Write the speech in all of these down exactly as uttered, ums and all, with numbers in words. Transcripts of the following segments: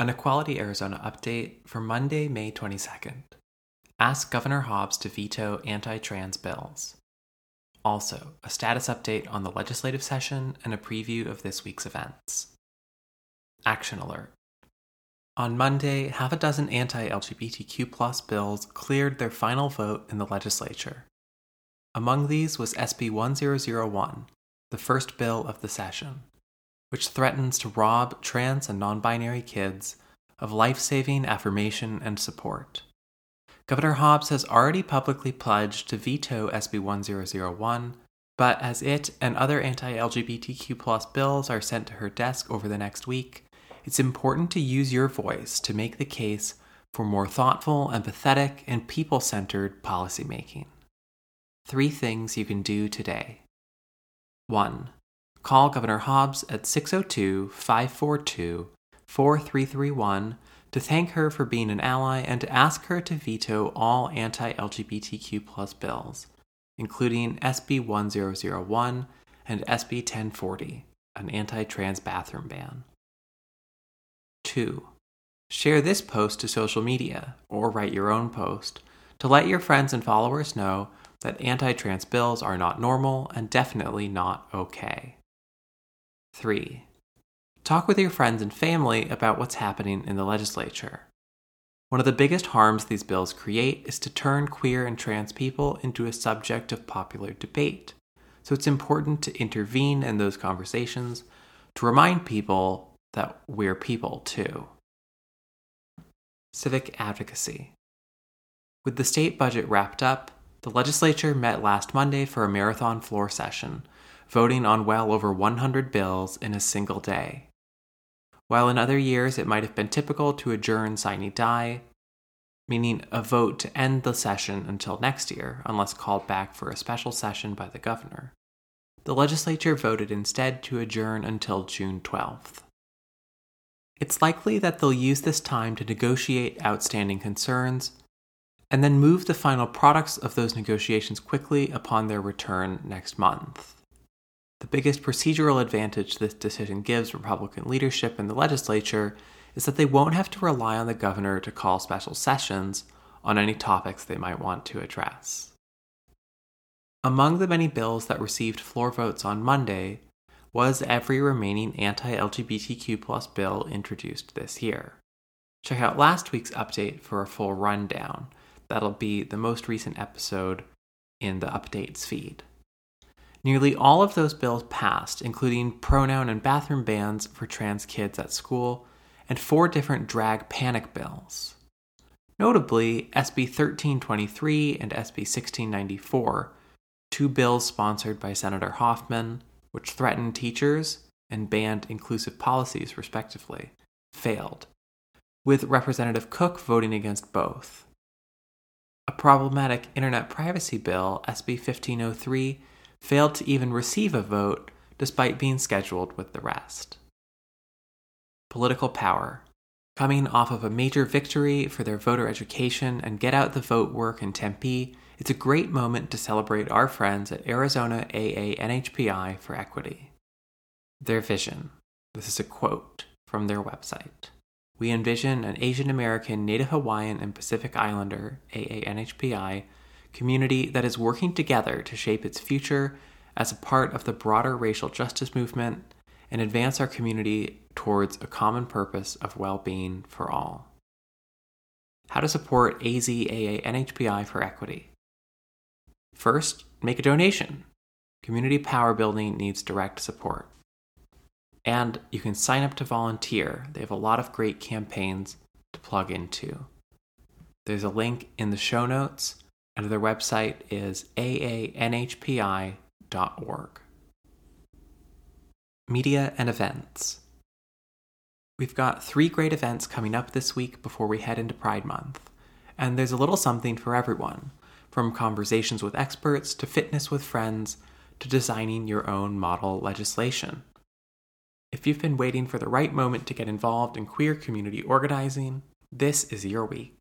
An Equality Arizona update for Monday, May twenty-second. Ask Governor Hobbs to veto anti-trans bills. Also, a status update on the legislative session and a preview of this week's events. Action alert. On Monday, half a dozen anti-L G B T Q plus bills cleared their final vote in the legislature. Among these was S B ten oh one, the first bill of the session, which threatens to rob trans and non-binary kids of life-saving affirmation and support. Governor Hobbs has already publicly pledged to veto S B ten oh one, but as it and other anti-L G B T Q plus bills are sent to her desk over the next week, it's important to use your voice to make the case for more thoughtful, empathetic, and people-centered policymaking. Three things you can do today. one. Call Governor Hobbs at six oh two, five four two, four three three one to thank her for being an ally and to ask her to veto all anti-L G B T Q plus bills, including S B ten oh one and S B ten forty, an anti-trans bathroom ban. two. Share this post to social media, or write your own post, to let your friends and followers know that anti-trans bills are not normal and definitely not okay. three. Talk with your friends and family about what's happening in the legislature. One of the biggest harms these bills create is to turn queer and trans people into a subject of popular debate, so it's important to intervene in those conversations to remind people that we're people, too. Civic advocacy. With the state budget wrapped up, the legislature met last Monday for a marathon floor session, voting on well over one hundred bills in a single day. While in other years it might have been typical to adjourn sine die, meaning a vote to end the session until next year, unless called back for a special session by the governor, the legislature voted instead to adjourn until June twelfth. It's likely that they'll use this time to negotiate outstanding concerns, and then move the final products of those negotiations quickly upon their return next month. The biggest procedural advantage this decision gives Republican leadership in the legislature is that they won't have to rely on the governor to call special sessions on any topics they might want to address. Among the many bills that received floor votes on Monday was every remaining anti-L G B T Q plus bill introduced this year. Check out last week's update for a full rundown. That'll be the most recent episode in the updates feed. Nearly all of those bills passed, including pronoun and bathroom bans for trans kids at school, and four different drag panic bills. Notably, S B thirteen twenty-three and S B sixteen ninety-four, two bills sponsored by Senator Hoffman, which threatened teachers and banned inclusive policies, respectively, failed, with Representative Cook voting against both. A problematic internet privacy bill, S B fifteen oh three, failed to even receive a vote despite being scheduled with the rest. Political power. Coming off of a major victory for their voter education and get out the vote work in Tempe, it's a great moment to celebrate our friends at Arizona A A N H P I for equity. Their vision. This is a quote from their website. "We envision an Asian American, Native Hawaiian, and Pacific Islander A A N H P I community that is working together to shape its future as a part of the broader racial justice movement and advance our community towards a common purpose of well-being for all." How to support A Z A A N H P I for equity. First, make a donation. Community power building needs direct support. And you can sign up to volunteer. They have a lot of great campaigns to plug into. There's a link in the show notes, and their website is A A N H P I dot org. Media and events. We've got three great events coming up this week before we head into Pride Month, and there's a little something for everyone, from conversations with experts to fitness with friends to designing your own model legislation. If you've been waiting for the right moment to get involved in queer community organizing, this is your week.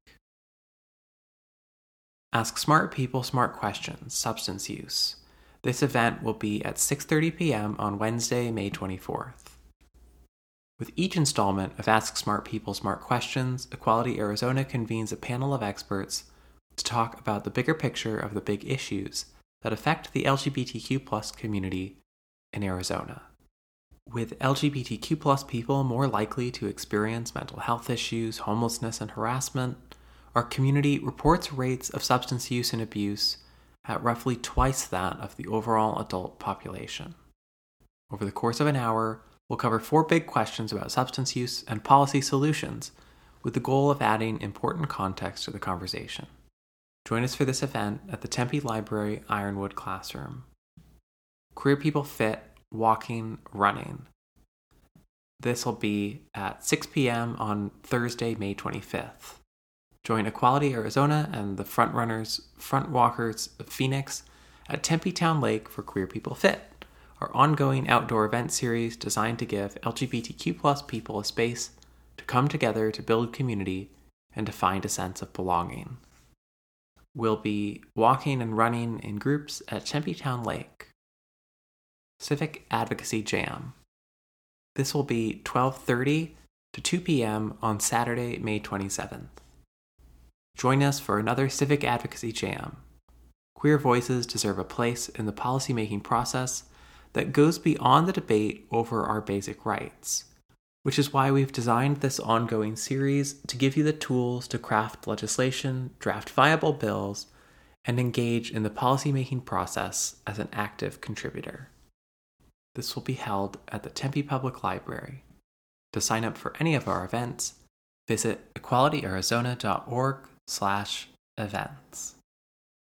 Ask Smart People Smart Questions, Substance Use. This event will be at six thirty p.m. on Wednesday, May twenty-fourth. With each installment of Ask Smart People, Smart Questions, Equality Arizona convenes a panel of experts to talk about the bigger picture of the big issues that affect the L G B T Q plus community in Arizona. With L G B T Q plus people more likely to experience mental health issues, homelessness, and harassment, our community reports rates of substance use and abuse at roughly twice that of the overall adult population. Over the course of an hour, we'll cover four big questions about substance use and policy solutions, with the goal of adding important context to the conversation. Join us for this event at the Tempe Library Ironwood Classroom. Queer people fit, walking, running. This will be at six p.m. on Thursday, May twenty-fifth. Join Equality Arizona and the Front Runners, Front Walkers of Phoenix at Tempe Town Lake for Queer People Fit, our ongoing outdoor event series designed to give L G B T Q plus people a space to come together to build community and to find a sense of belonging. We'll be walking and running in groups at Tempe Town Lake. Civic Advocacy Jam. This will be twelve thirty to two p.m. on Saturday, May twenty-seventh. Join us for another Civic Advocacy Jam. Queer voices deserve a place in the policymaking process that goes beyond the debate over our basic rights, which is why we've designed this ongoing series to give you the tools to craft legislation, draft viable bills, and engage in the policymaking process as an active contributor. This will be held at the Tempe Public Library. To sign up for any of our events, visit equality arizona dot org slash events.